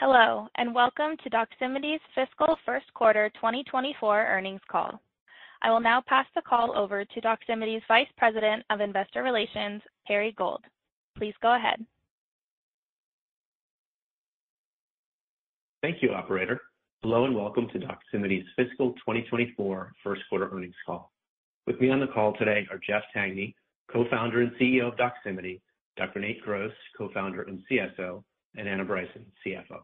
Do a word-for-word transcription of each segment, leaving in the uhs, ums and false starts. Hello, and welcome to Doximity's Fiscal First Quarter twenty twenty-four Earnings Call. I will now pass the call over to Doximity's Vice President of Investor Relations, Perry Gold. Please go ahead. Thank you, Operator. Hello, and welcome to Doximity's Fiscal twenty twenty-four First Quarter Earnings Call. With me on the call today are Jeff Tangney, co-founder and C E O of Doximity, Doctor Nate Gross, co-founder and C S O, and Anna Bryson, C F O.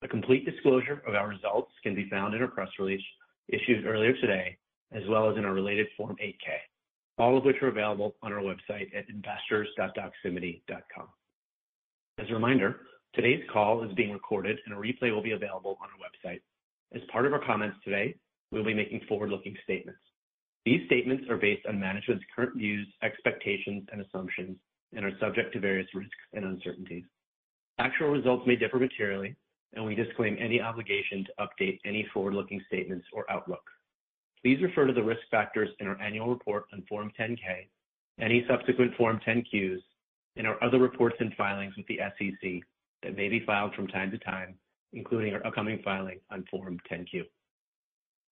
A complete disclosure of our results can be found in our press release issued earlier today, as well as in our related Form eight K, all of which are available on our website at investors dot doximity dot com. As a reminder, today's call is being recorded and a replay will be available on our website. As part of our comments today, we'll be making forward-looking statements. These statements are based on management's current views, expectations, and assumptions, and are subject to various risks and uncertainties. Actual results may differ materially, and we disclaim any obligation to update any forward-looking statements or outlook. Please refer to the risk factors in our annual report on Form ten K, any subsequent Form ten Qs, and our other reports and filings with the S E C that may be filed from time to time, including our upcoming filing on Form ten Q.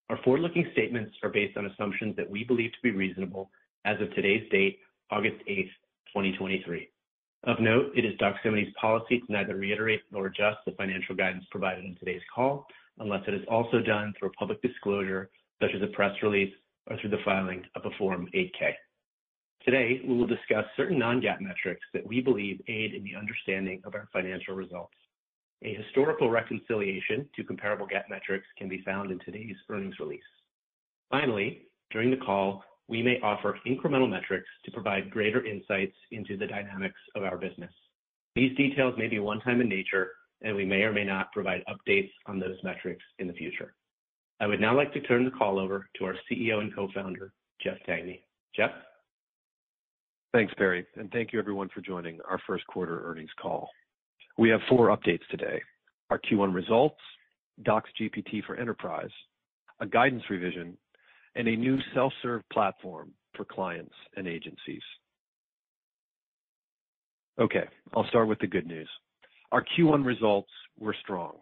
Our forward-looking statements are based on assumptions that we believe to be reasonable as of today's date, August eighth, twenty twenty-three. Of note, it is Doximity's policy to neither reiterate nor adjust the financial guidance provided in today's call, unless it is also done through a public disclosure, such as a press release or through the filing of a Form eight K. Today, we will discuss certain non-GAAP metrics that we believe aid in the understanding of our financial results. A historical reconciliation to comparable GAAP metrics can be found in today's earnings release. Finally, during the call, we may offer incremental metrics to provide greater insights into the dynamics of our business. These details may be one-time in nature, and we may or may not provide updates on those metrics in the future. I would now like to turn the call over to our C E O and co-founder, Jeff Tangney. Jeff? Thanks, Perry, and thank you everyone for joining our first quarter earnings call. We have four updates today: our Q one results, DocsGPT for Enterprise, a guidance revision, and a new self-serve platform for clients and agencies. Okay, I'll start with the good news. Our Q one results were strong.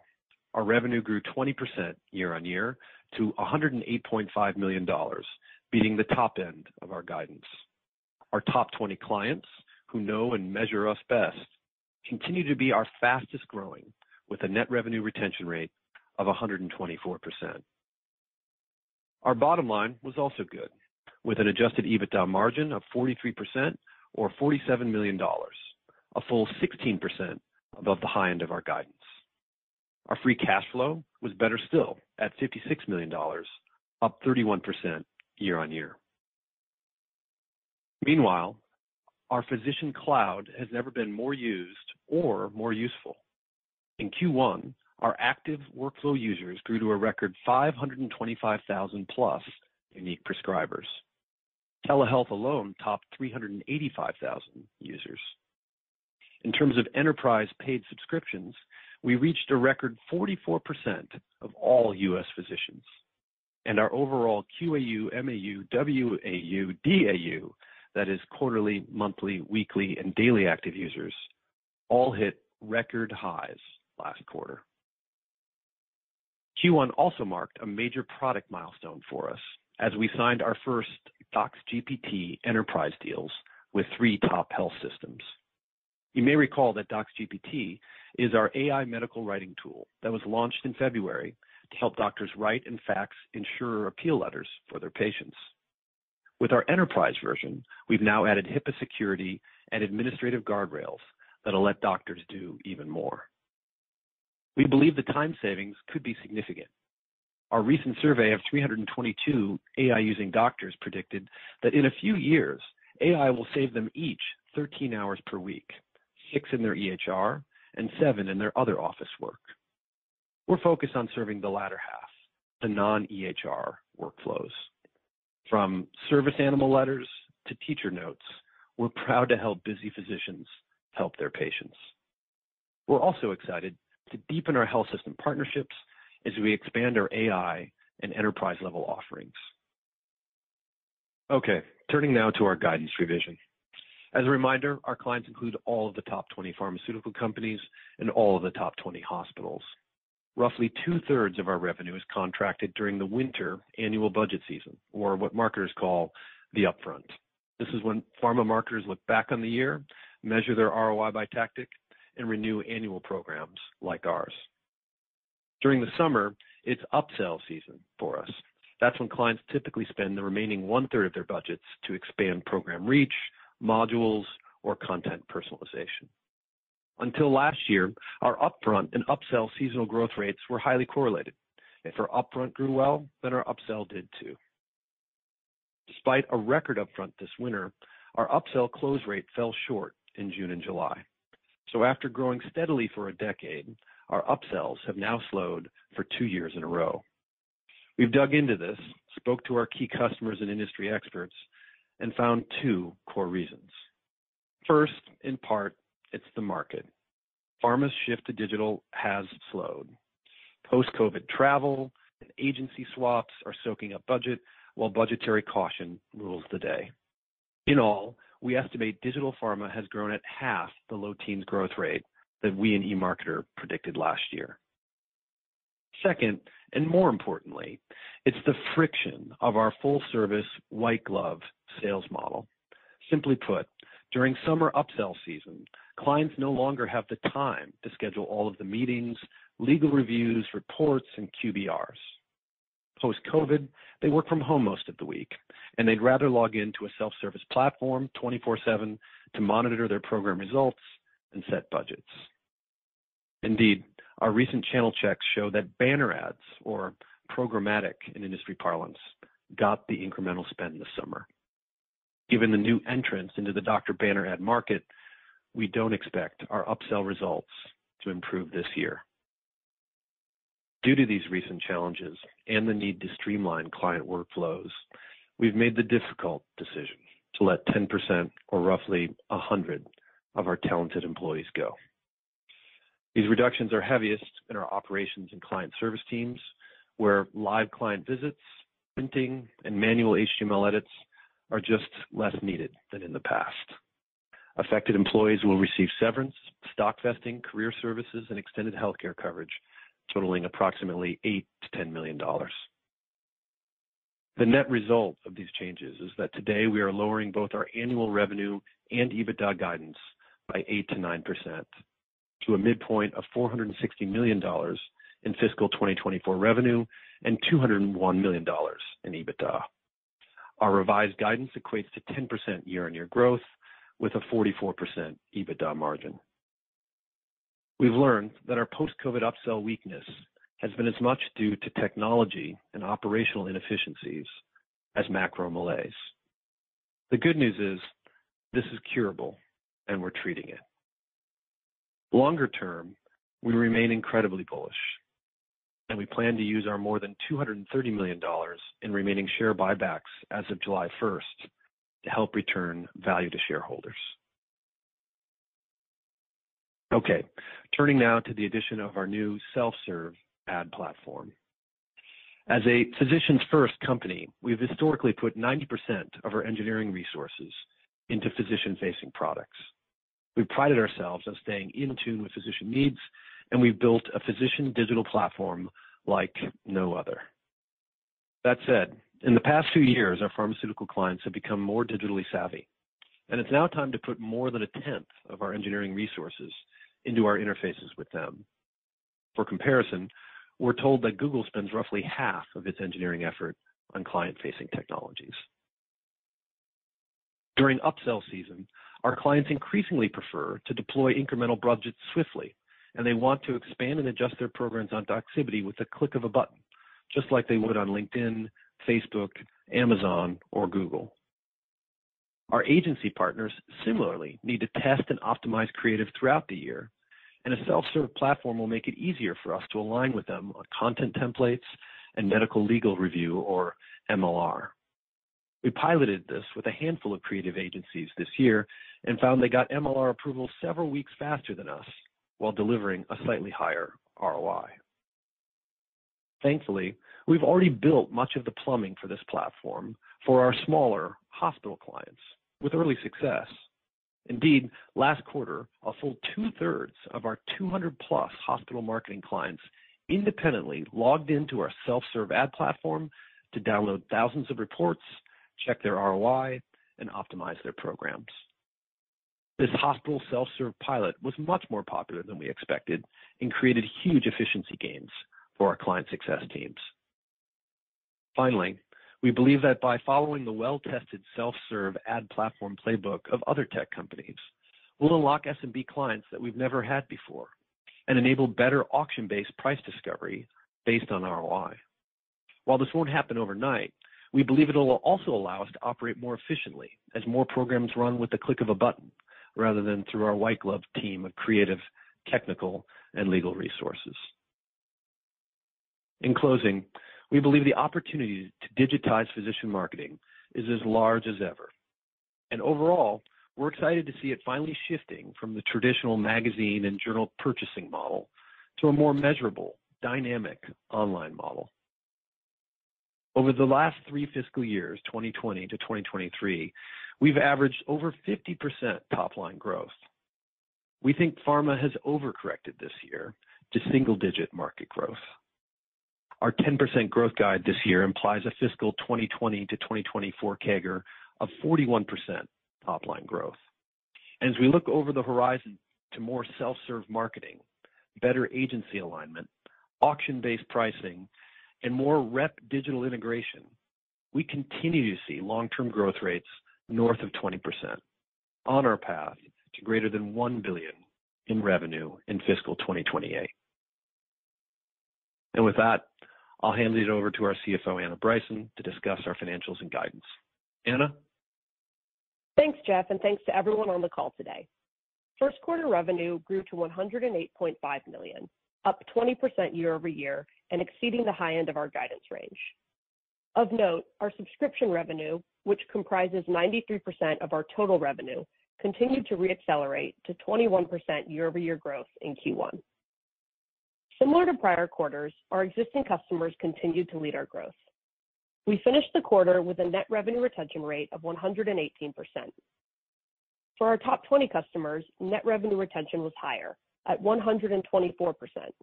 Our revenue grew twenty percent year-on-year to one hundred eight point five million dollars, beating the top end of our guidance. Our top twenty clients, who know and measure us best, continue to be our fastest growing, with a net revenue retention rate of one hundred twenty-four percent. Our bottom line was also good, with an adjusted EBITDA margin of forty-three percent or forty-seven million dollars, a full sixteen percent above the high end of our guidance. Our free cash flow was better still at fifty-six million dollars, up thirty-one percent year on year. Meanwhile, our physician cloud has never been more used or more useful. In Q one, our active workflow users grew to a record five hundred twenty-five thousand plus unique prescribers. Telehealth alone topped three hundred eighty-five thousand users. In terms of enterprise paid subscriptions, we reached a record forty-four percent of all U S physicians. And our overall Q A U, M A U, W A U, D A U, that is quarterly, monthly, weekly, and daily active users, all hit record highs last quarter. Q one also marked a major product milestone for us as we signed our first DocsGPT enterprise deals with three top health systems. You may recall that DocsGPT is our A I medical writing tool that was launched in February to help doctors write and fax insurer appeal letters for their patients. With our enterprise version, we've now added HIPAA security and administrative guardrails that'll let doctors do even more. We believe the time savings could be significant. Our recent survey of three hundred twenty-two A I-using doctors predicted that in a few years, A I will save them each thirteen hours per week, six in their E H R and seven in their other office work. We're focused on serving the latter half, the non-E H R workflows. From service animal letters to teacher notes, we're proud to help busy physicians help their patients. We're also excited to deepen our health system partnerships as we expand our A I and enterprise-level offerings. Okay, turning now to our guidance revision. As a reminder, our clients include all of the top twenty pharmaceutical companies and all of the top twenty hospitals. Roughly two-thirds of our revenue is contracted during the winter annual budget season, or what marketers call the upfront. This is when pharma marketers look back on the year, measure their R O I by tactic, and renew annual programs like ours. During the summer, it's upsell season for us. That's when clients typically spend the remaining one-third of their budgets to expand program reach, modules, or content personalization. Until last year, our upfront and upsell seasonal growth rates were highly correlated. If our upfront grew well, then our upsell did too. Despite a record upfront this winter, our upsell close rate fell short in June and July. So after growing steadily for a decade, our upsells have now slowed for two years in a row. We've dug into this, spoke to our key customers and industry experts, and found two core reasons. First, in part, it's the market. Pharma's shift to digital has slowed. Post-COVID travel and agency swaps are soaking up budget, while budgetary caution rules the day. In all, we estimate digital pharma has grown at half the low teens growth rate that we in eMarketer predicted last year. Second, and more importantly, it's the friction of our full-service, white-glove sales model. Simply put, during summer upsell season, clients no longer have the time to schedule all of the meetings, legal reviews, reports, and Q B Rs. Post-COVID, they work from home most of the week, and they'd rather log into a self-service platform twenty-four seven to monitor their program results and set budgets. Indeed, our recent channel checks show that banner ads, or programmatic in industry parlance, got the incremental spend this summer. Given the new entrance into the doctor banner ad market, we don't expect our upsell results to improve this year. Due to these recent challenges and the need to streamline client workflows, we've made the difficult decision to let ten percent, or roughly one hundred, of our talented employees go. These reductions are heaviest in our operations and client service teams, where live client visits, printing, and manual H T M L edits are just less needed than in the past. Affected employees will receive severance, stock vesting, career services, and extended healthcare coverage, totaling approximately eight to ten million dollars. The net result of these changes is that today we are lowering both our annual revenue and EBITDA guidance by eight to nine percent. To a midpoint of four hundred sixty million dollars in fiscal twenty twenty-four revenue and two hundred one million dollars in EBITDA. Our revised guidance equates to ten percent year-on-year growth with a forty-four percent EBITDA margin. We've learned that our post-COVID upsell weakness has been as much due to technology and operational inefficiencies as macro malaise. The good news is this is curable and we're treating it. Longer term, we remain incredibly bullish, and we plan to use our more than two hundred thirty million dollars in remaining share buybacks as of July first to help return value to shareholders. Okay, turning now to the addition of our new self-serve ad platform. As a physicians-first company, we've historically put ninety percent of our engineering resources into physician-facing products. We've prided ourselves on staying in tune with physician needs, and we've built a physician digital platform like no other. That said, in the past few years, our pharmaceutical clients have become more digitally savvy, and it's now time to put more than a tenth of our engineering resources into our interfaces with them. For comparison, we're told that Google spends roughly half of its engineering effort on client-facing technologies. During upsell season, our clients increasingly prefer to deploy incremental budgets swiftly, and they want to expand and adjust their programs on Doximity with the click of a button, just like they would on LinkedIn, Facebook, Amazon, or Google. Our agency partners similarly need to test and optimize creative throughout the year, and a self-serve platform will make it easier for us to align with them on content templates and medical legal review, or M L R. We piloted this with a handful of creative agencies this year and found they got M L R approval several weeks faster than us while delivering a slightly higher R O I. Thankfully, we've already built much of the plumbing for this platform for our smaller hospital clients with early success, Indeed, last quarter, a full two-thirds of our two hundred plus hospital marketing clients independently logged into our self-serve ad platform to download thousands of reports, check their R O I, and optimize their programs. This hospital self-serve pilot was much more popular than we expected and created huge efficiency gains for our client success teams. Finally, we believe that by following the well-tested self-serve ad platform playbook of other tech companies, we'll unlock S M B clients that we've never had before and enable better auction-based price discovery based on R O I. While this won't happen overnight, we believe it will also allow us to operate more efficiently as more programs run with the click of a button, rather than through our white glove team of creative, technical, and legal resources. In closing, we believe the opportunity to digitize physician marketing is as large as ever. And overall, we're excited to see it finally shifting from the traditional magazine and journal purchasing model to a more measurable, dynamic online model. Over the last three fiscal years, twenty twenty to twenty twenty-three, we've averaged over fifty percent top-line growth. We think pharma has overcorrected this year to single-digit market growth. Our ten percent growth guide this year implies a fiscal twenty twenty to twenty twenty-four C A G R of forty-one percent top-line growth. And as we look over the horizon to more self-serve marketing, better agency alignment, auction-based pricing, and more rep digital integration, we continue to see long-term growth rates north of twenty percent on our path to greater than one billion dollars in revenue in fiscal twenty twenty-eight. And with that, I'll hand it over to our C F O, Anna Bryson, to discuss our financials and guidance. Anna? Thanks, Jeff, and thanks to everyone on the call today. First quarter revenue grew to one hundred eight point five million dollars, up twenty percent year over year, and exceeding the high end of our guidance range. Of note, our subscription revenue, which comprises ninety-three percent of our total revenue, continued to reaccelerate to twenty-one percent year-over-year growth in Q one. Similar to prior quarters, our existing customers continued to lead our growth. We finished the quarter with a net revenue retention rate of one hundred eighteen percent. For our top twenty customers, net revenue retention was higher, at one hundred twenty-four percent.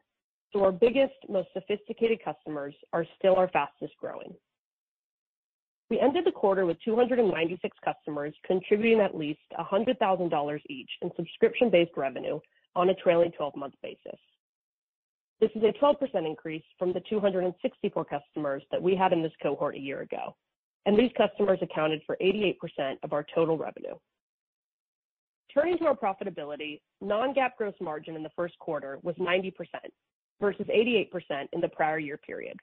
So our biggest, most sophisticated customers are still our fastest growing. We ended the quarter with two hundred ninety-six customers contributing at least one hundred thousand dollars each in subscription-based revenue on a trailing twelve-month basis. This is a twelve percent increase from the two hundred sixty-four customers that we had in this cohort a year ago, and these customers accounted for eighty-eight percent of our total revenue. Turning to our profitability, non-GAAP gross margin in the first quarter was ninety percent versus eighty-eight percent in the prior year period.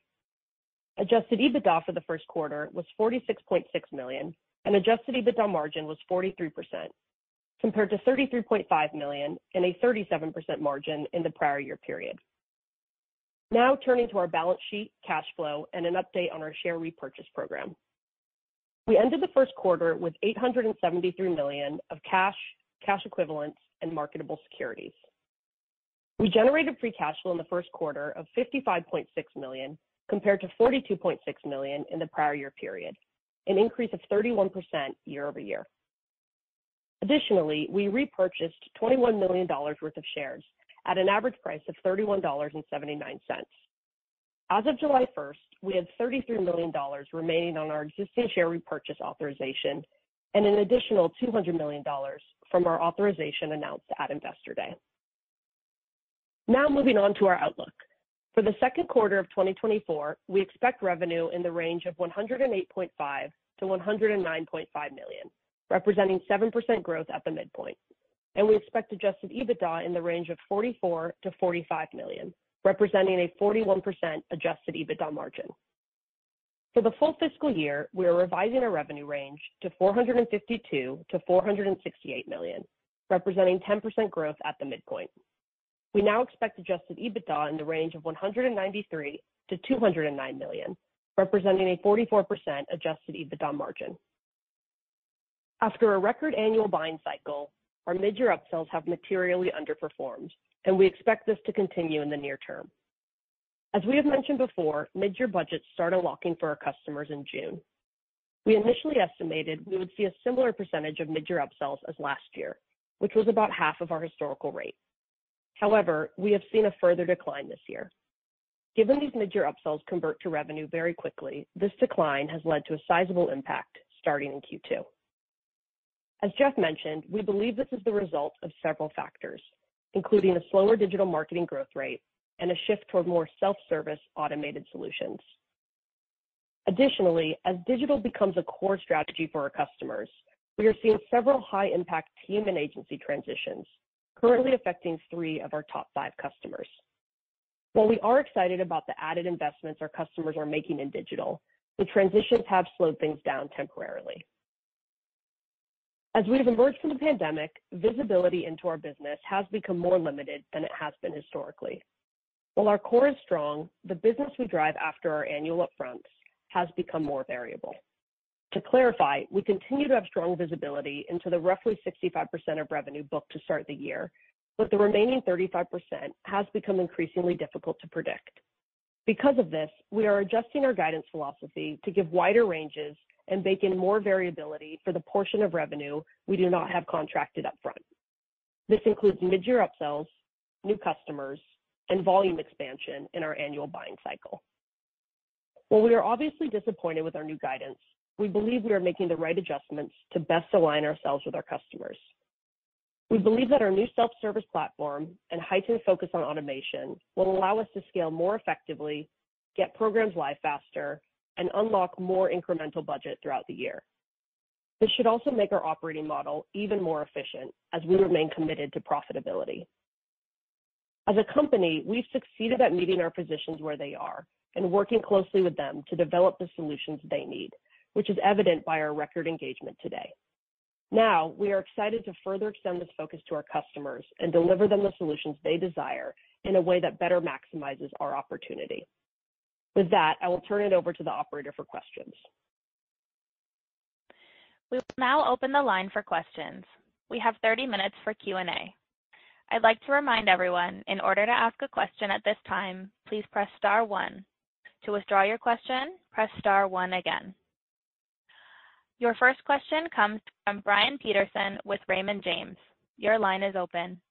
Adjusted EBITDA for the first quarter was forty-six point six million dollars, and adjusted EBITDA margin was forty-three percent, compared to thirty-three point five million dollars and a thirty-seven percent margin in the prior year period. Now turning to our balance sheet, cash flow, and an update on our share repurchase program. We ended the first quarter with eight hundred seventy-three million dollars of cash, cash equivalents, and marketable securities. We generated free cash flow in the first quarter of fifty-five point six million dollars compared to forty-two point six million dollars in the prior year period, an increase of thirty-one percent year over year. Additionally, we repurchased twenty-one million dollars worth of shares at an average price of thirty-one dollars and seventy-nine cents. As of July first, we had thirty-three million dollars remaining on our existing share repurchase authorization and an additional two hundred million dollars from our authorization announced at Investor Day. Now moving on to our outlook. For the second quarter of twenty twenty-four, we expect revenue in the range of one hundred eight point five to one hundred nine point five million dollars, representing seven percent growth at the midpoint. And we expect adjusted EBITDA in the range of forty-four to forty-five million dollars, representing a forty-one percent adjusted EBITDA margin. For the full fiscal year, we are revising our revenue range to four hundred fifty-two to four hundred sixty-eight million dollars, representing ten percent growth at the midpoint. We now expect adjusted EBITDA in the range of one hundred ninety-three to two hundred nine million dollars, representing a forty-four percent adjusted EBITDA margin. After a record annual buying cycle, our mid-year upsells have materially underperformed, and we expect this to continue in the near term. As we have mentioned before, mid-year budgets start unlocking for our customers in June. We initially estimated we would see a similar percentage of mid-year upsells as last year, which was about half of our historical rate. However, we have seen a further decline this year. Given these mid-year upsells convert to revenue very quickly, this decline has led to a sizable impact starting in Q two. As Jeff mentioned, we believe this is the result of several factors, including a slower digital marketing growth rate and a shift toward more self-service automated solutions. Additionally, as digital becomes a core strategy for our customers, we are seeing several high-impact team and agency transitions, currently affecting three of our top five customers. While we are excited about the added investments our customers are making in digital, the transitions have slowed things down temporarily. As we have emerged from the pandemic, visibility into our business has become more limited than it has been historically. While our core is strong, the business we drive after our annual upfronts has become more variable. To clarify, we continue to have strong visibility into the roughly sixty-five percent of revenue booked to start the year, but the remaining thirty-five percent has become increasingly difficult to predict. Because of this, we are adjusting our guidance philosophy to give wider ranges and bake in more variability for the portion of revenue we do not have contracted upfront. This includes mid-year upsells, new customers, and volume expansion in our annual buying cycle. While we are obviously disappointed with our new guidance, we believe we are making the right adjustments to best align ourselves with our customers. We believe that our new self-service platform and heightened focus on automation will allow us to scale more effectively, get programs live faster, and unlock more incremental budget throughout the year. This should also make our operating model even more efficient as we remain committed to profitability. As a company, we've succeeded at meeting our physicians where they are and working closely with them to develop the solutions they need, which is evident by our record engagement today. Now, we are excited to further extend this focus to our customers and deliver them the solutions they desire in a way that better maximizes our opportunity. With that, I will turn it over to the operator for questions. We will now open the line for questions. We have thirty minutes for Q and A. I'd like to remind everyone, in order to ask a question at this time, please press star one. To withdraw your question, press star one again. Your first question comes from Brian Peterson with Raymond James. Your line is open.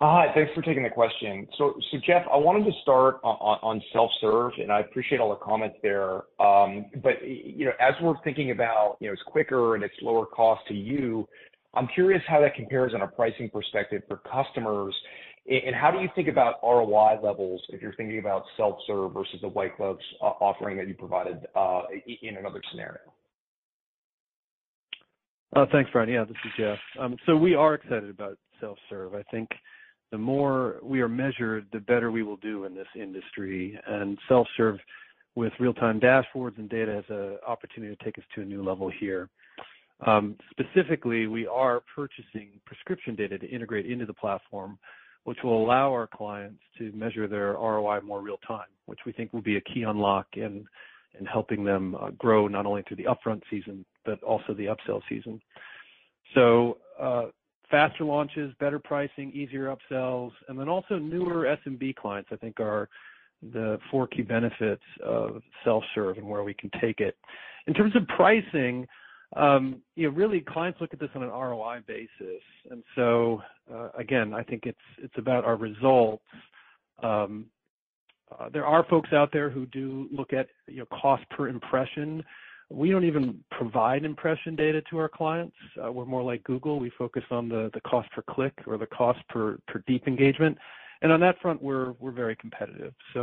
Hi, thanks for taking the question. So, so Jeff, I wanted to start on, on self-serve, and I appreciate all the comments there. Um, but you know, as we're thinking about, you know, it's quicker and it's lower cost to you, I'm curious how that compares on a pricing perspective for customers, and how do you think about R O I levels if you're thinking about self-serve versus the white gloves offering that you provided uh, in another scenario? Uh, thanks, Brian. Yeah, this is Jeff. Um, so we are excited about self-serve. I think the more we are measured, the better we will do in this industry. And self-serve with real-time dashboards and data has an opportunity to take us to a new level here. Um, specifically, we are purchasing prescription data to integrate into the platform, which will allow our clients to measure their R O I more real-time, which we think will be a key unlock in, in helping them uh, grow not only through the upfront season, but also the upsell season. So uh, faster launches, better pricing, easier upsells, and then also newer S M B clients, I think, are the four key benefits of self-serve and where we can take it. In terms of pricing, Um, you know, really, clients look at this on an R O I basis, and so uh, again, I think it's it's about our results. Um, uh, there are folks out there who do look at you know cost per impression. We don't even provide impression data to our clients. Uh, we're more like Google. We focus on the the cost per click or the cost per per deep engagement, and on that front, we're we're very competitive. So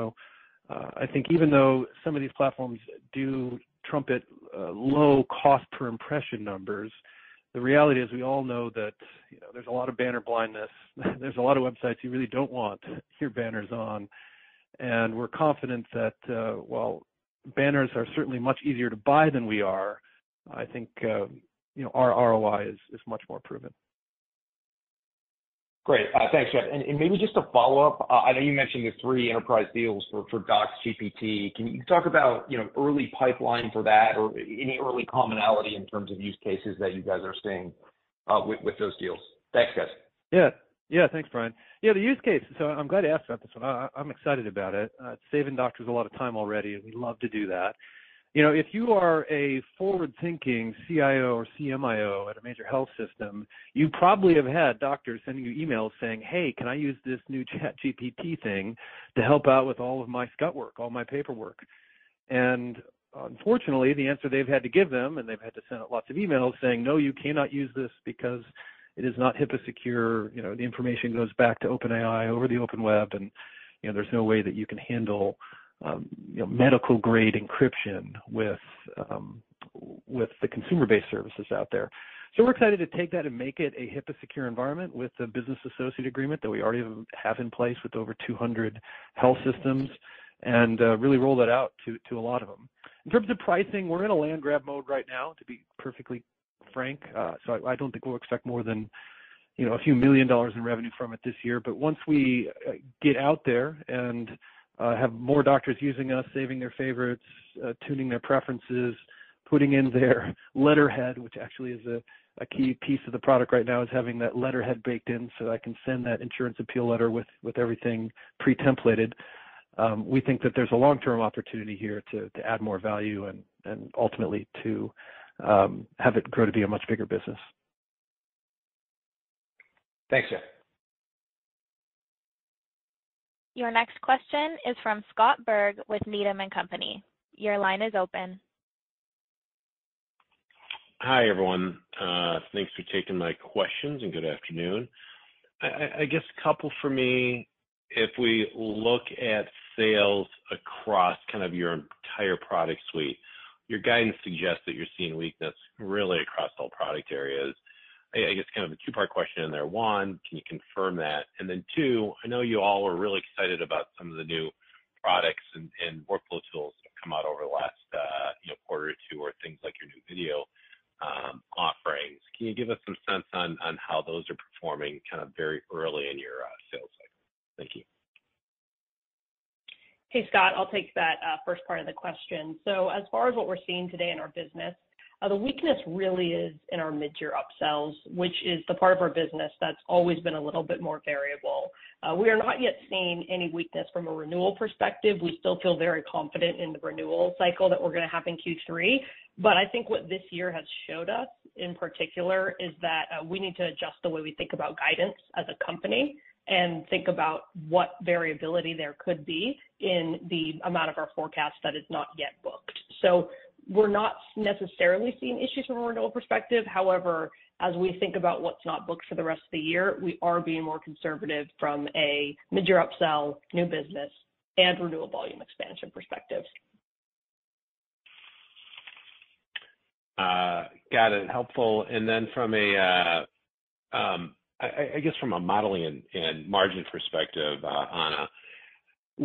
uh, I think even though some of these platforms do trumpet uh, low cost per impression numbers, the reality is we all know that you know there's a lot of banner blindness. There's a lot of websites you really don't want your banners on, and we're confident that uh, while banners are certainly much easier to buy than we are, I think uh, you know our R O I is, is much more proven. Great. Uh, thanks, Jeff. And, and maybe just a follow-up. Uh, I know you mentioned the three enterprise deals for, for DocsGPT. Can you talk about, you know, early pipeline for that or any early commonality in terms of use cases that you guys are seeing uh, with, with those deals? Thanks, guys. Yeah. Yeah, thanks, Brian. Yeah, the use case. So I'm glad to ask about this one. I, I'm excited about it. Uh, it's saving doctors a lot of time already, and we love to do that. You know, if you are a forward-thinking C I O or C M I O at a major health system, you probably have had doctors sending you emails saying, hey, can I use this new Chat G P T thing to help out with all of my scut work, all my paperwork? And unfortunately, the answer they've had to give them, and they've had to send out lots of emails saying, no, you cannot use this because it is not HIPAA secure. You know, the information goes back to OpenAI over the open web, and, you know, there's no way that you can handle Um, you know, medical grade encryption with um, with the consumer based services out there. So we're excited to take that and make it a HIPAA secure environment with the business associate agreement that we already have in place with over two hundred health systems, and uh, really roll that out to to a lot of them. In terms of pricing, we're in a land grab mode right now, to be perfectly frank. Uh, so I, I don't think we'll expect more than, you know, a few million dollars in revenue from it this year. But once we get out there and Uh, have more doctors using us, saving their favorites, uh, tuning their preferences, putting in their letterhead, which actually is a, a key piece of the product right now, is having that letterhead baked in so I can send that insurance appeal letter with, with everything pre-templated. Um, we think that there's a long-term opportunity here to, to add more value and, and ultimately to um, have it grow to be a much bigger business. Thanks, Jeff. Your next question is from Scott Berg with Needham and Company. Your line is open. Hi, everyone. Uh, thanks for taking my questions, and good afternoon. I, I guess a couple for me. If we look at sales across kind of your entire product suite, your guidance suggests that you're seeing weakness really across all product areas. I guess kind of a two-part question in there. One, can you confirm that? And then two, I know you all were really excited about some of the new products and, and workflow tools that have come out over the last uh, you know, quarter or two, or things like your new video um, offerings. Can you give us some sense on, on how those are performing kind of very early in your uh, sales cycle? Thank you. Hey, Scott, I'll take that uh, first part of the question. So as far as what we're seeing today in our business, Uh, the weakness really is in our mid-tier upsells, which is the part of our business that's always been a little bit more variable. Uh, we are not yet seeing any weakness from a renewal perspective. We still feel very confident in the renewal cycle that we're going to have in Q three. But I think what this year has showed us in particular is that uh, we need to adjust the way we think about guidance as a company, and think about what variability there could be in the amount of our forecast that is not yet booked. So we're not necessarily seeing issues from a renewal perspective. However, as we think about what's not booked for the rest of the year, we are being more conservative from a mid-year upsell, new business, and renewal volume expansion perspective. Uh, got it. Helpful. And then from a, uh, um, I, I guess from a modeling and, and margin perspective, uh, Anna,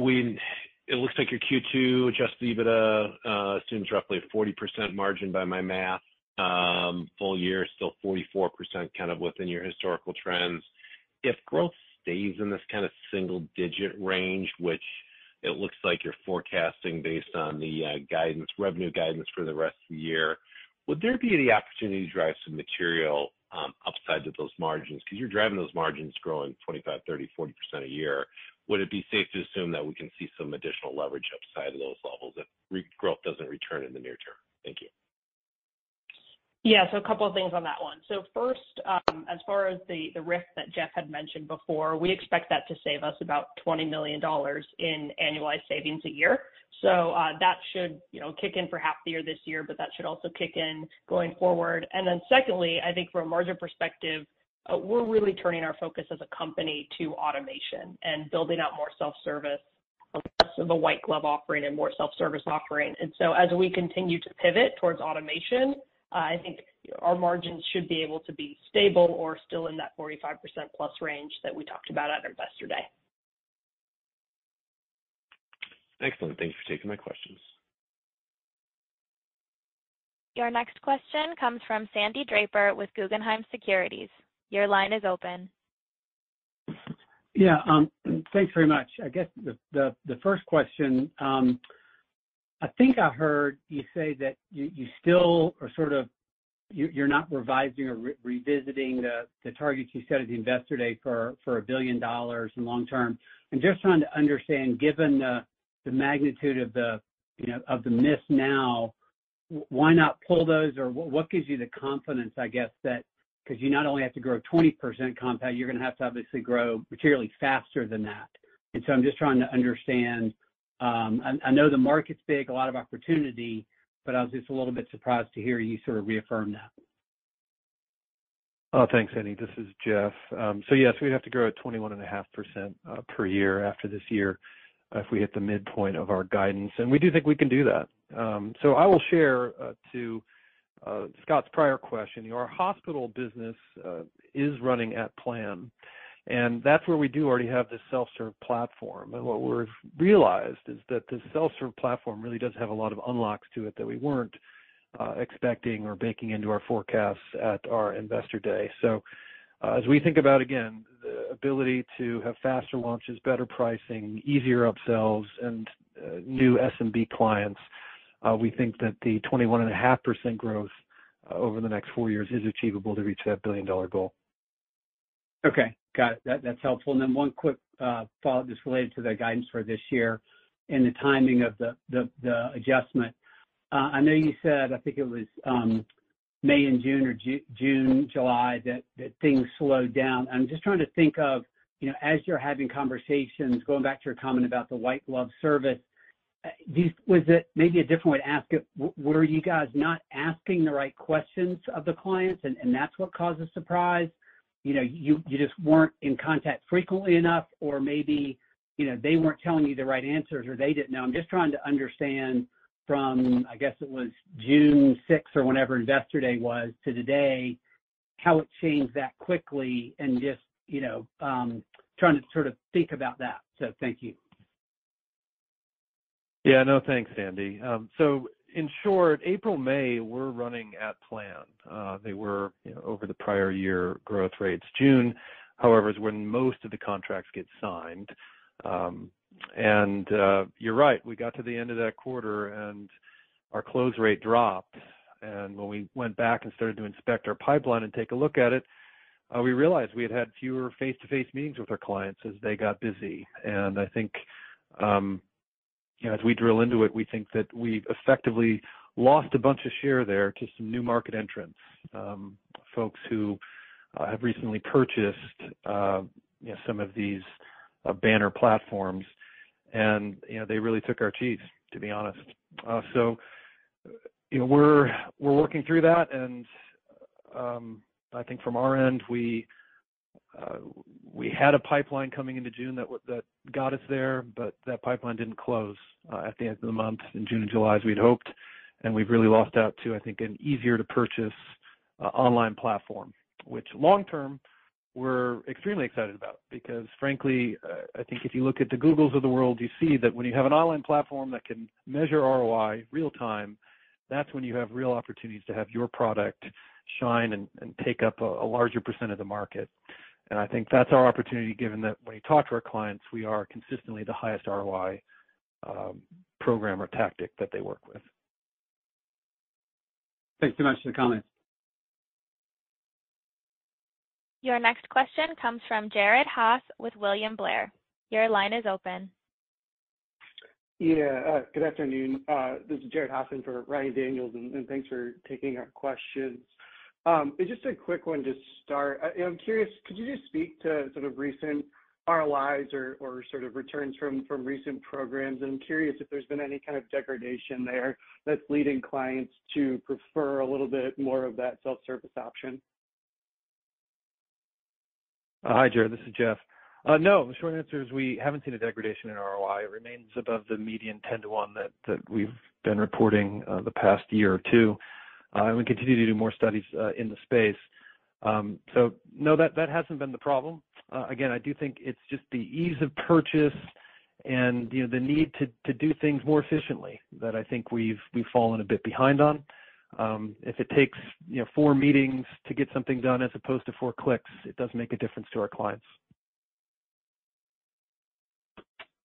we. It looks like your Q two adjusted EBITDA uh, assumes roughly a forty percent margin by my math. Um, full year, still forty-four percent, kind of within your historical trends. If growth stays in this kind of single-digit range, which it looks like you're forecasting based on the uh, guidance, revenue guidance for the rest of the year, would there be the opportunity to drive some material um, upside to those margins? Because you're driving those margins growing twenty-five, thirty, forty percent a year. Would it be safe to assume that we can see some additional leverage upside of those levels if re- growth doesn't return in the near term? Thank you. Yeah, so a couple of things on that one. So first, um, as far as the, the risk that Jeff had mentioned before, we expect that to save us about twenty million dollars in annualized savings a year. So uh, that should, you know, kick in for half the year this year, but that should also kick in going forward. And then secondly, I think from a margin perspective, Uh, we're really turning our focus as a company to automation and building out more self-service, less of a white glove offering and more self-service offering. And so as we continue to pivot towards automation, uh, I think our margins should be able to be stable or still in that forty-five percent plus range that we talked about at Investor Day. Excellent. Thanks for taking my questions. Your next question comes from Sandy Draper with Guggenheim Securities. Your line is open. Yeah, um, thanks very much. I guess the, the, the first question, um, I think I heard you say that you, you still are sort of, you, you're not revising or re- revisiting the, the targets you set at the Investor Day for, for a billion dollars in long term. I'm just trying to understand, given the, the magnitude of the, you know, of the miss now, why not pull those, or what gives you the confidence, I guess, that because you not only have to grow twenty percent compound, you're going to have to obviously grow materially faster than that. And so I'm just trying to understand. Um, I, I know the market's big, a lot of opportunity, but I was just a little bit surprised to hear you sort of reaffirm that. Oh, thanks, Annie. This is Jeff. Um, so yes, we'd have to grow at twenty-one point five percent uh, per year after this year uh, if we hit the midpoint of our guidance, and we do think we can do that. Um, so I will share uh, to uh, Scott's prior question, you know, our hospital business uh, is running at plan, and that's where we do already have this self-serve platform. And what we've realized is that this self-serve platform really does have a lot of unlocks to it that we weren't Uh, expecting or baking into our forecasts at our investor day. So uh, as we think about, again, the ability to have faster launches, better pricing, easier upsells, and uh, new S M B clients, uh, we think that the twenty-one point five percent growth uh, over the next four years is achievable to reach that billion dollar goal. Okay, got it. That, that's helpful. And then one quick uh, follow-up just related to the guidance for this year and the timing of the, the, the adjustment. Uh, I know you said, I think it was um, May and June or Ju- June, July, that, that things slowed down. I'm just trying to think of, you know, as you're having conversations, going back to your comment about the white glove service, do you, was it maybe a different way to ask it? W- were you guys not asking the right questions of the clients, and, and that's what causes surprise? You know, you, you just weren't in contact frequently enough, or maybe, you know, they weren't telling you the right answers, or they didn't know. I'm just trying to understand from, I guess it was June sixth or whenever Investor Day was to today, how it changed that quickly, and just, you know, um, trying to sort of think about that. So thank you. Yeah, no, thanks, Andy. Um, so in short, April, May, we're running at plan. Uh, they were, you know, over the prior year growth rates. June, however, is when most of the contracts get signed. Um, and uh, you're right, we got to the end of that quarter and our close rate dropped. And when we went back and started to inspect our pipeline and take a look at it, uh, we realized we had had fewer face-to-face meetings with our clients as they got busy. And I think, um, you know, as we drill into it, we think that we've effectively lost a bunch of share there to some new market entrants, um, folks who uh, have recently purchased uh, you know, some of these Uh, banner platforms, and you know they really took our cheese, to be honest. Uh, so, you know, we're we're working through that, and um, I think from our end, we uh, we had a pipeline coming into June that that got us there, but that pipeline didn't close uh, at the end of the month in June and July as we'd hoped, and we've really lost out to, I think, an easier to purchase uh, online platform, which long term we're extremely excited about, because frankly, uh, I think if you look at the Googles of the world, you see that when you have an online platform that can measure R O I real time, that's when you have real opportunities to have your product shine and, and take up a, a larger percent of the market. And I think that's our opportunity, given that when you talk to our clients, we are consistently the highest R O I um, program or tactic that they work with. Thanks so much for the comments. Your next question comes from Jared Haas with William Blair. Your line is open. Yeah, uh, good afternoon. Uh, this is Jared Haas in for Ryan Daniels, and, and thanks for taking our questions. Um, it's just a quick one to start. I, I'm curious, could you just speak to sort of recent R O Is or, or sort of returns from, from recent programs? And I'm curious if there's been any kind of degradation there that's leading clients to prefer a little bit more of that self-service option. Uh, hi, Jared. This is Jeff. Uh, no, the short answer is we haven't seen a degradation in R O I. It remains above the median ten to one that, that we've been reporting uh, the past year or two. Uh, and we continue to do more studies uh, in the space. Um, so, no, that, that hasn't been the problem. Uh, again, I do think it's just the ease of purchase and, you know, the need to, to do things more efficiently that I think we've we've fallen a bit behind on. Um, if it takes, you know, four meetings to get something done as opposed to four clicks, it does make a difference to our clients.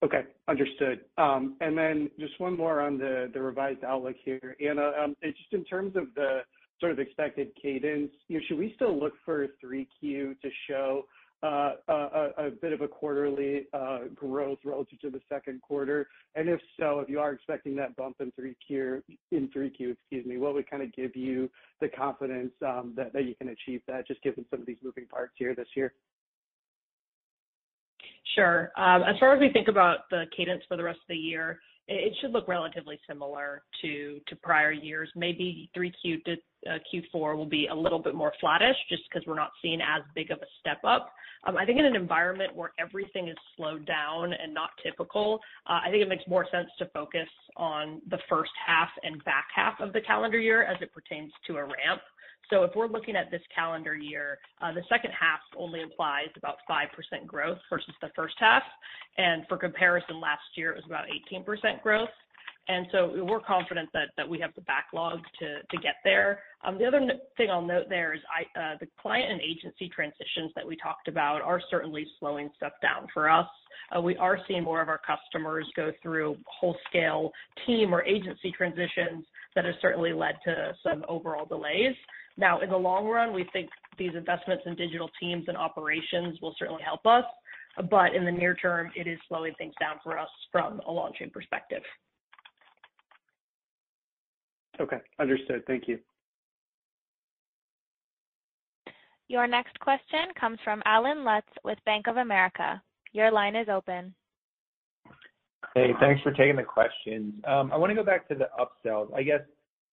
Okay, understood. Um, and then just one more on the, the revised outlook here. Anna, um, it's just in terms of the sort of expected cadence, you know, should we still look for three Q to show uh, a, a bit of a quarterly uh, growth relative to the second quarter? And if so, if you are expecting that bump in three Q, in three Q, excuse me, what would kind of give you the confidence um, that, that you can achieve that, just given some of these moving parts here this year? Sure. Um, as far as we think about the cadence for the rest of the year, it should look relatively similar to, to prior years. Maybe three Q to uh, Q four will be a little bit more flattish just because we're not seeing as big of a step up. Um, I think in an environment where everything is slowed down and not typical, uh, I think it makes more sense to focus on the first half and back half of the calendar year as it pertains to a ramp. So if we're looking at this calendar year, uh, the second half only implies about five percent growth versus the first half. And for comparison, last year, it was about eighteen percent growth. And so we're confident that, that we have the backlog to, to get there. Um, the other thing I'll note there is I, uh, the client and agency transitions that we talked about are certainly slowing stuff down for us. Uh, we are seeing more of our customers go through whole-scale team or agency transitions that have certainly led to some overall delays. Now, in the long run, we think these investments in digital teams and operations will certainly help us, but in the near term, it is slowing things down for us from a launching perspective. Okay, understood. Thank you. Your next question comes from Alan Lutz with Bank of America. Your line is open. Hey, thanks for taking the questions. Um, I want to go back to the upsells. I guess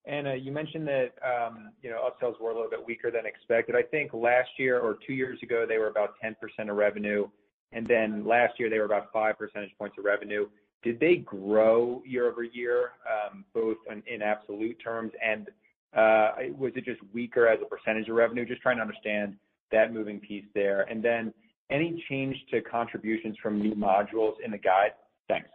Anna, you mentioned that um, you know upsells were a little bit weaker than expected. I think last year or two years ago they were about ten percent of revenue, and then last year they were about five percentage points of revenue. Did they grow year over year, um, both in, in absolute terms, and uh, was it just weaker as a percentage of revenue? Just trying to understand that moving piece there. And then any change to contributions from new modules in the guide? Thanks.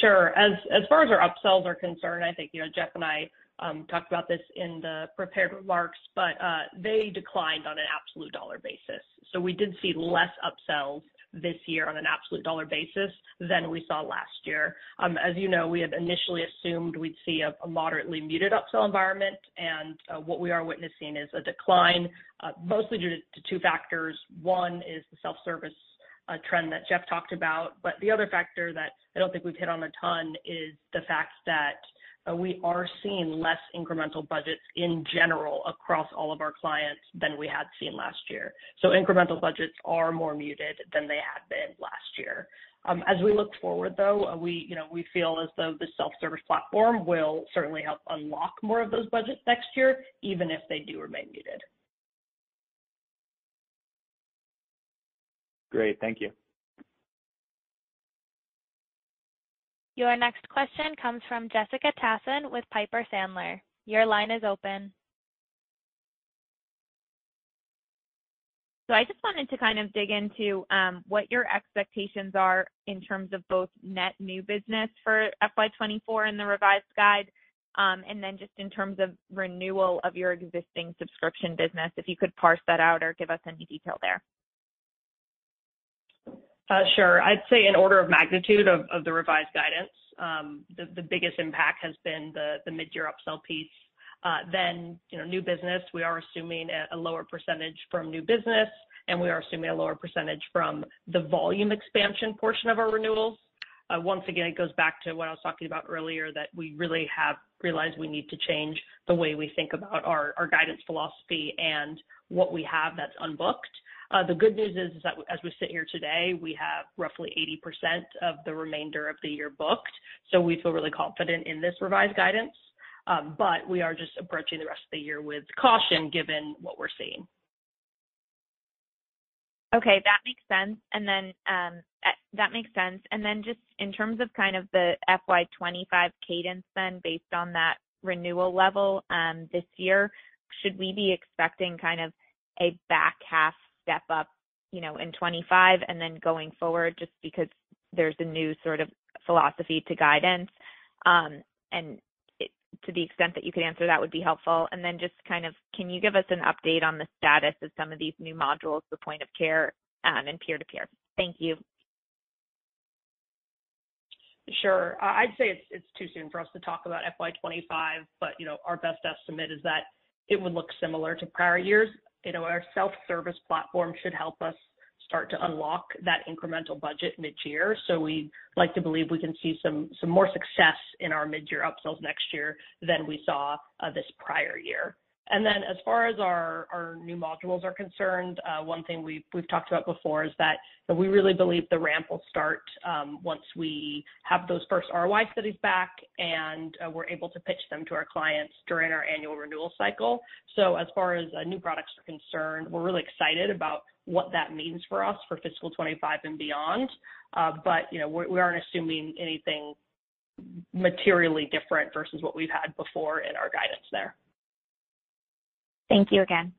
Sure. As as far as our upsells are concerned, I think, you know, Jeff and I um, talked about this in the prepared remarks, but uh, they declined on an absolute dollar basis. So we did see less upsells this year on an absolute dollar basis than we saw last year. Um, as you know, we had initially assumed we'd see a, a moderately muted upsell environment, and uh, what we are witnessing is a decline, uh, mostly due to, to two factors. One is the self-service a trend that Jeff talked about, but the other factor that I don't think we've hit on a ton is the fact that uh, we are seeing less incremental budgets in general across all of our clients than we had seen last year. So incremental budgets are more muted than they had been last year. Um, as we look forward, though, uh, we you know we feel as though the self-service platform will certainly help unlock more of those budgets next year, even if they do remain muted. Great, thank you. Your next question comes from Jessica Tassan with Piper Sandler. Your line is open. So I just wanted to kind of dig into um, what your expectations are in terms of both net new business for F Y twenty-four in the revised guide, um, and then just in terms of renewal of your existing subscription business, if you could parse that out or give us any detail there. Uh, sure. I'd say in order of magnitude of, of the revised guidance, um, the, the biggest impact has been the, the mid-year upsell piece. Uh, then, you know, new business, we are assuming a, a lower percentage from new business, and we are assuming a lower percentage from the volume expansion portion of our renewals. Uh, once again, it goes back to what I was talking about earlier, that we really have realized we need to change the way we think about our, our guidance philosophy and what we have that's unbooked. Uh, the good news is, is that as we sit here today, we have roughly eighty percent of the remainder of the year booked. So we feel really confident in this revised guidance, um, but we are just approaching the rest of the year with caution given what we're seeing. Okay, that makes sense. And then um, that makes sense. And then just in terms of kind of the F Y twenty-five cadence then based on that renewal level um, this year, should we be expecting kind of a back half step up, you know, in twenty-five and then going forward, just because there's a new sort of philosophy to guidance, um, and it, to the extent that you could answer that would be helpful. And then just kind of, can you give us an update on the status of some of these new modules, the point of care um, and peer-to-peer? Thank you. Sure. Uh, I'd say it's it's too soon for us to talk about F Y twenty-five, but, you know, our best estimate is that it would look similar to prior years. you know, our self-service platform should help us start to unlock that incremental budget mid-year. So we like to believe we can see some some more success in our mid-year upsells next year than we saw uh, this prior year. And then as far as our, our new modules are concerned, uh, one thing we've, we've talked about before is that you know, we really believe the ramp will start um, once we have those first R O I studies back and uh, we're able to pitch them to our clients during our annual renewal cycle. So as far as uh, new products are concerned, we're really excited about what that means for us for fiscal twenty-five and beyond. Uh, but, you know, we aren't assuming anything materially different versus what we've had before in our guidance there. Thank you again.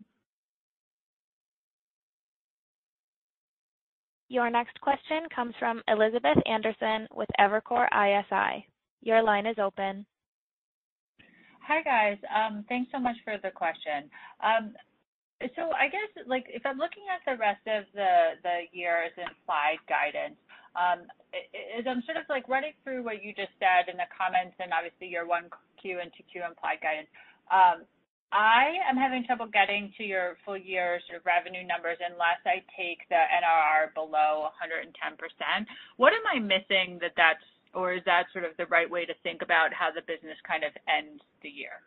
Your next question comes from Elizabeth Anderson with Evercore I S I. Your line is open. Hi, guys. Um, thanks so much for the question. Um, so I guess, like, if I'm looking at the rest of the, the year's implied guidance, um, as I'm sort of, like, running through what you just said in the comments and obviously your one Q and two Q implied guidance, um, I am having trouble getting to your full year's sort of revenue numbers unless I take the N R R below one hundred ten percent. What am I missing that that's, or is that sort of the right way to think about how the business kind of ends the year?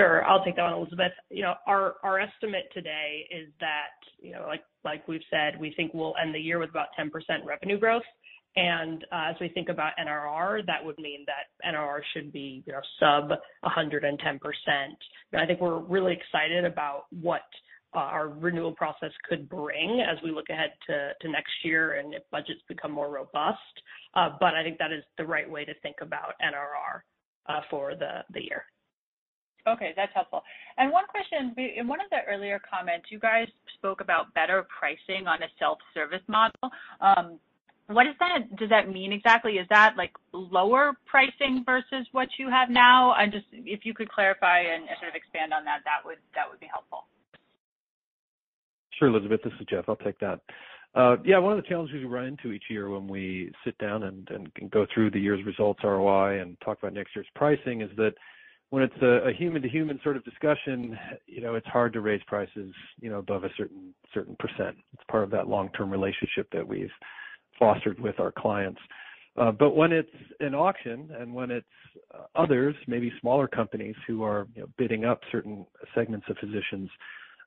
Sure, I'll take that one, Elizabeth. You know, our, our estimate today is that, you know, like, like we've said, we think we'll end the year with about ten percent revenue growth. And uh, as we think about N R R, that would mean that N R R should be, you know, sub one hundred ten percent. And I think we're really excited about what uh, our renewal process could bring as we look ahead to, to next year and if budgets become more robust. Uh, but I think that is the right way to think about N R R uh, for the, the year. Okay, that's helpful. And one question, in one of the earlier comments, you guys spoke about better pricing on a self-service model. Um, What is that? Does that mean exactly? Is that like lower pricing versus what you have now? And just if you could clarify and sort of expand on that, that would that would be helpful. Sure, Elizabeth. This is Jeff. I'll take that. Uh, yeah, one of the challenges we run into each year when we sit down and, and, and go through the year's results, R O I, and talk about next year's pricing is that when it's a, a human-to-human sort of discussion, you know, it's hard to raise prices, you know, above a certain certain percent. It's part of that long-term relationship that we've fostered with our clients. Uh, but when it's an auction and when it's uh, others, maybe smaller companies who are you know, bidding up certain segments of physicians,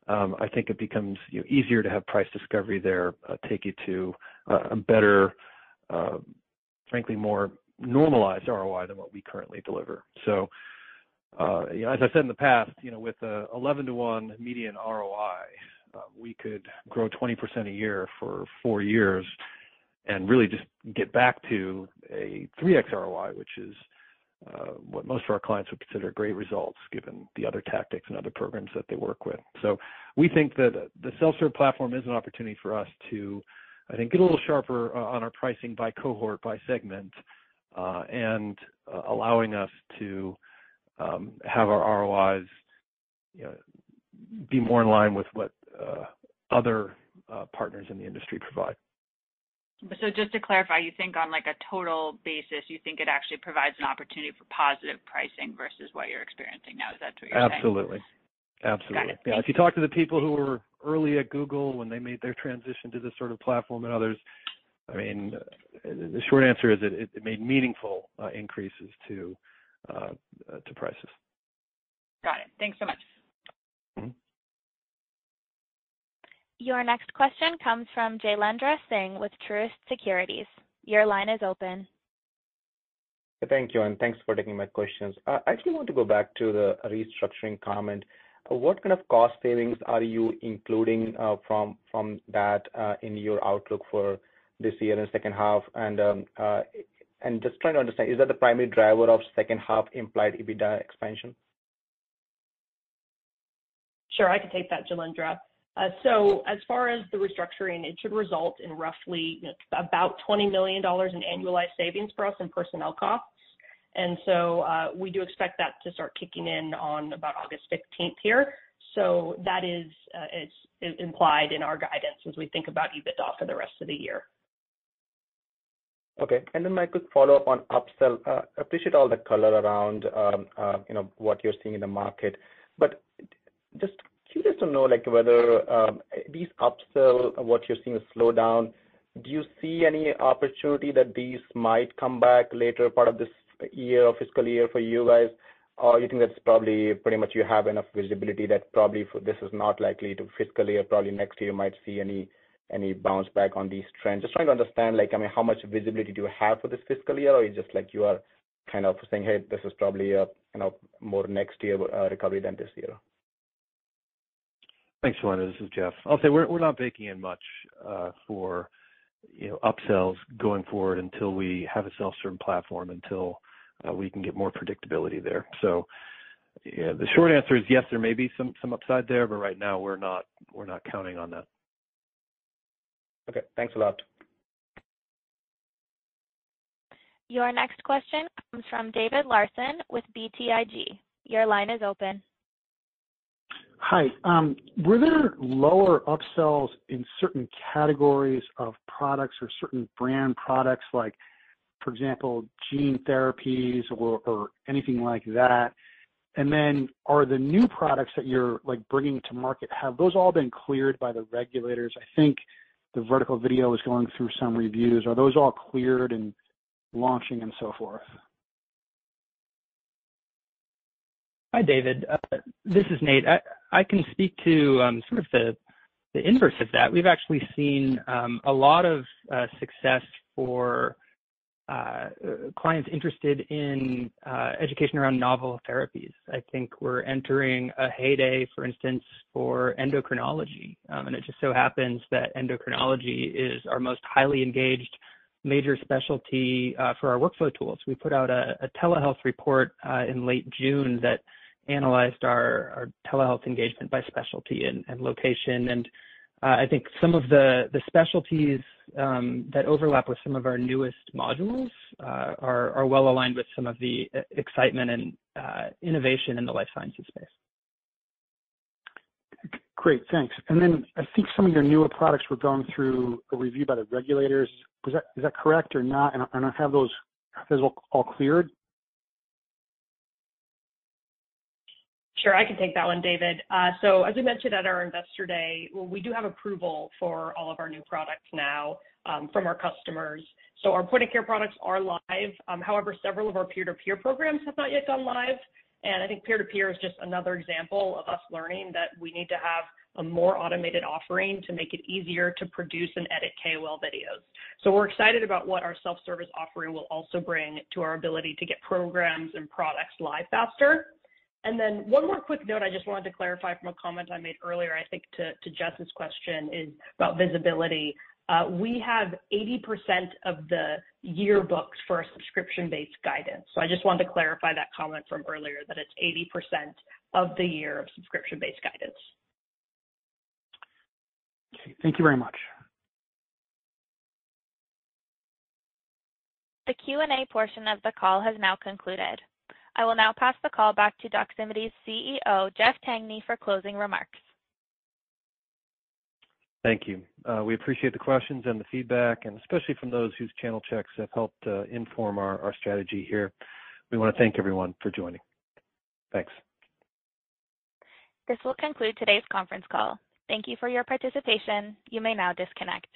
um, I think it becomes you know, easier to have price discovery there, uh, take you to uh, a better, uh, frankly, more normalized R O I than what we currently deliver. So uh, you know, as I said in the past, you know, with a eleven to one median R O I, uh, we could grow twenty percent a year for four years and really just get back to a three X R O I, which is uh, what most of our clients would consider great results, given the other tactics and other programs that they work with. So we think that the self-serve platform is an opportunity for us to, I think, get a little sharper uh, on our pricing by cohort, by segment, uh, and uh, allowing us to um, have our R O Is you know, be more in line with what uh, other uh, partners in the industry provide. So just to clarify, you think on like a total basis, you think it actually provides an opportunity for positive pricing versus what you're experiencing now. Is that what you're Absolutely. saying? Absolutely. Absolutely. Yeah. If you talk to the people who were early at Google when they made their transition to this sort of platform and others, I mean, the short answer is it, it made meaningful uh, increases to, uh, uh, to prices. Got it. Thanks so much. Mm-hmm. Your next question comes from Jailendra Singh with Truist Securities. Your line is open. Thank you, and thanks for taking my questions. I actually want to go back to the restructuring comment. What kind of cost savings are you including uh, from from that uh, in your outlook for this year and second half? And um, uh, and just trying to understand, is that the primary driver of second half implied EBITDA expansion? Sure, I can take that, Jailendra. Uh, so as far as the restructuring, it should result in roughly you know, about twenty million dollars in annualized savings for us in personnel costs. And so uh, we do expect that to start kicking in on about August fifteenth here. So that is uh, it's implied in our guidance as we think about EBITDA for the rest of the year. Okay, and then my quick follow-up on upsell. Uh, appreciate all the color around um, uh, you know what you're seeing in the market, but just curious to know like whether um, these upsell, what you're seeing is slow down. Do you see any opportunity that these might come back later part of this year or fiscal year for you guys, or you think that's probably pretty much you have enough visibility that probably for this is not likely to fiscal year, probably next year you might see any any bounce back on these trends? Just trying to understand, like, I mean, how much visibility do you have for this fiscal year, or is just like you are kind of saying, hey, this is probably a you know more next year uh, recovery than this year? Thanks, Elena. This is Jeff. I'll say we're we're not baking in much uh, for you know upsells going forward until we have a self-serve platform, until uh, we can get more predictability there. So yeah, the short answer is yes, there may be some some upside there, but right now we're not we're not counting on that. Okay, thanks a lot. Your next question comes from David Larson with B T I G. Your line is open. Hi. Um, were there lower upsells in certain categories of products or certain brand products, like, for example, gene therapies or, or anything like that? And then are the new products that you're, like, bringing to market, have those all been cleared by the regulators? I think the vertical video is going through some reviews. Are those all cleared and launching and so forth? Hi, David. Uh, this is Nate. I, I can speak to um, sort of the, the inverse of that. We've actually seen um, a lot of uh, success for uh, clients interested in uh, education around novel therapies. I think we're entering a heyday, for instance, for endocrinology. Um, and it just so happens that endocrinology is our most highly engaged major specialty uh, for our workflow tools. We put out a, a telehealth report uh, in late June that analyzed our, our telehealth engagement by specialty and, and location. And Uh, I think some of the, the specialties um, that overlap with some of our newest modules uh, are, are well aligned with some of the excitement and uh, innovation in the life sciences space. Great, thanks. And then I think some of your newer products were going through a review by the regulators. Was that, is that correct or not? And, and have those, have those all cleared? Sure, I can take that one, David. Uh, so as we mentioned at our Investor Day, well, we do have approval for all of our new products now um, from our customers. So our point-of-care products are live. Um, however, several of our peer-to-peer programs have not yet gone live. And I think peer-to-peer is just another example of us learning that we need to have a more automated offering to make it easier to produce and edit K O L videos. So we're excited about what our self-service offering will also bring to our ability to get programs and products live faster. And then one more quick note I just wanted to clarify from a comment I made earlier, I think to, to Jess's question, is about visibility. Uh, we have eighty percent of the year booked for a subscription-based guidance. So I just wanted to clarify that comment from earlier, that it's eighty percent of the year of subscription-based guidance. Okay, thank you very much. The Q and A portion of the call has now concluded. I will now pass the call back to Doximity's C E O, Jeff Tangney, for closing remarks. Thank you. Uh, we appreciate the questions and the feedback, and especially from those whose channel checks have helped uh, inform our, our strategy here. We want to thank everyone for joining. Thanks. This will conclude today's conference call. Thank you for your participation. You may now disconnect.